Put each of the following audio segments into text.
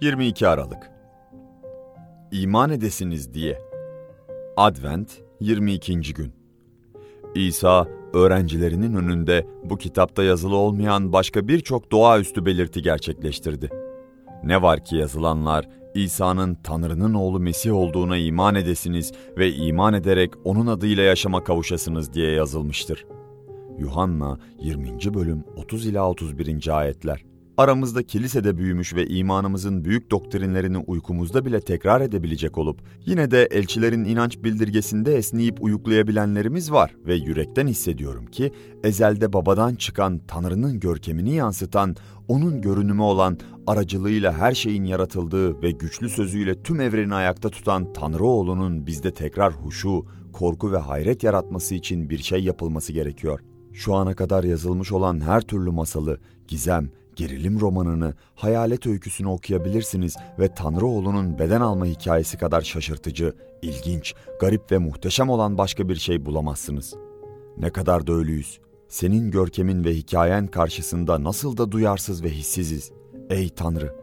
22 Aralık İman edesiniz diye. Advent 22. gün. İsa öğrencilerinin önünde bu kitapta yazılı olmayan başka birçok doğaüstü belirti gerçekleştirdi. Ne var ki yazılanlar İsa'nın Tanrı'nın oğlu Mesih olduğuna iman edesiniz ve iman ederek onun adıyla yaşama kavuşasınız diye yazılmıştır. Yuhanna 20. bölüm 30-31. ayetler. Aramızda kilisede büyümüş ve imanımızın büyük doktrinlerini uykumuzda bile tekrar edebilecek olup, yine de elçilerin inanç bildirgesinde esneyip uyuklayabilenlerimiz var ve yürekten hissediyorum ki, ezelde babadan çıkan, Tanrı'nın görkemini yansıtan, onun görünümü olan, aracılığıyla her şeyin yaratıldığı ve güçlü sözüyle tüm evreni ayakta tutan Tanrı oğlunun bizde tekrar huşu, korku ve hayret yaratması için bir şey yapılması gerekiyor. Şu ana kadar yazılmış olan her türlü masalı, gizem, gerilim romanını, hayalet öyküsünü okuyabilirsiniz ve Tanrı oğlunun beden alma hikayesi kadar şaşırtıcı, ilginç, garip ve muhteşem olan başka bir şey bulamazsınız. Ne kadar da ölüyüz. Senin görkemin ve hikayen karşısında nasıl da duyarsız ve hissiziz. Ey Tanrı!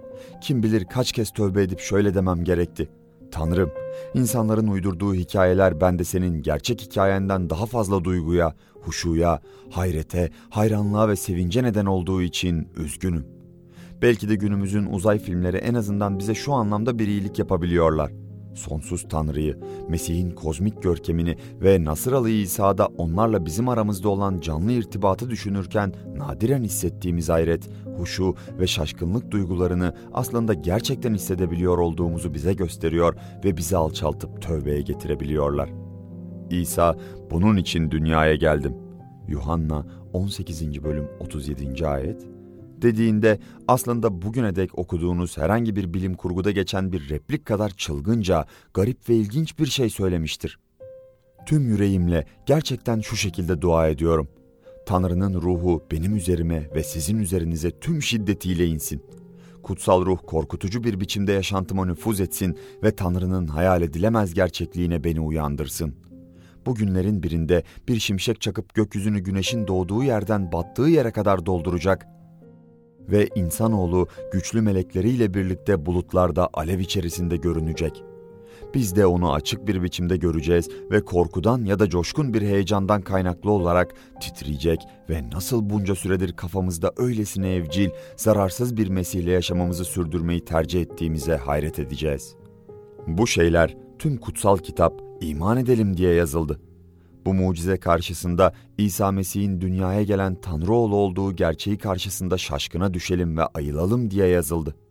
Kim bilir kaç kez tövbe edip şöyle demem gerekti. Tanrım, insanların uydurduğu hikayeler bende senin gerçek hikayenden daha fazla duyguya, huşuya, hayrete, hayranlığa ve sevince neden olduğu için üzgünüm. Belki de günümüzün uzay filmleri en azından bize şu anlamda bir iyilik yapabiliyorlar. Sonsuz Tanrı'yı, Mesih'in kozmik görkemini ve Nasıralı İsa'da onlarla bizim aramızda olan canlı irtibatı düşünürken nadiren hissettiğimiz hayret, huşu ve şaşkınlık duygularını aslında gerçekten hissedebiliyor olduğumuzu bize gösteriyor ve bizi alçaltıp tövbeye getirebiliyorlar. İsa, bunun için dünyaya geldim. Yuhanna 18. bölüm 37. ayet. Dediğinde aslında bugüne dek okuduğunuz herhangi bir bilim kurguda geçen bir replik kadar çılgınca, garip ve ilginç bir şey söylemiştir. Tüm yüreğimle gerçekten şu şekilde dua ediyorum. Tanrı'nın ruhu benim üzerime ve sizin üzerinize tüm şiddetiyle insin. Kutsal ruh korkutucu bir biçimde yaşantıma nüfuz etsin ve Tanrı'nın hayal edilemez gerçekliğine beni uyandırsın. Bu günlerin birinde bir şimşek çakıp gökyüzünü güneşin doğduğu yerden battığı yere kadar dolduracak ve insanoğlu güçlü melekleriyle birlikte bulutlarda alev içerisinde görünecek. Biz de onu açık bir biçimde göreceğiz ve korkudan ya da coşkun bir heyecandan kaynaklı olarak titriyecek ve nasıl bunca süredir kafamızda öylesine evcil, zararsız bir Mesih'le yaşamamızı sürdürmeyi tercih ettiğimize hayret edeceğiz. Bu şeyler tüm kutsal kitap iman edelim diye yazıldı. Bu mucize karşısında İsa Mesih'in dünyaya gelen Tanrı oğlu olduğu gerçeği karşısında şaşkına düşelim ve ayılalım diye yazıldı.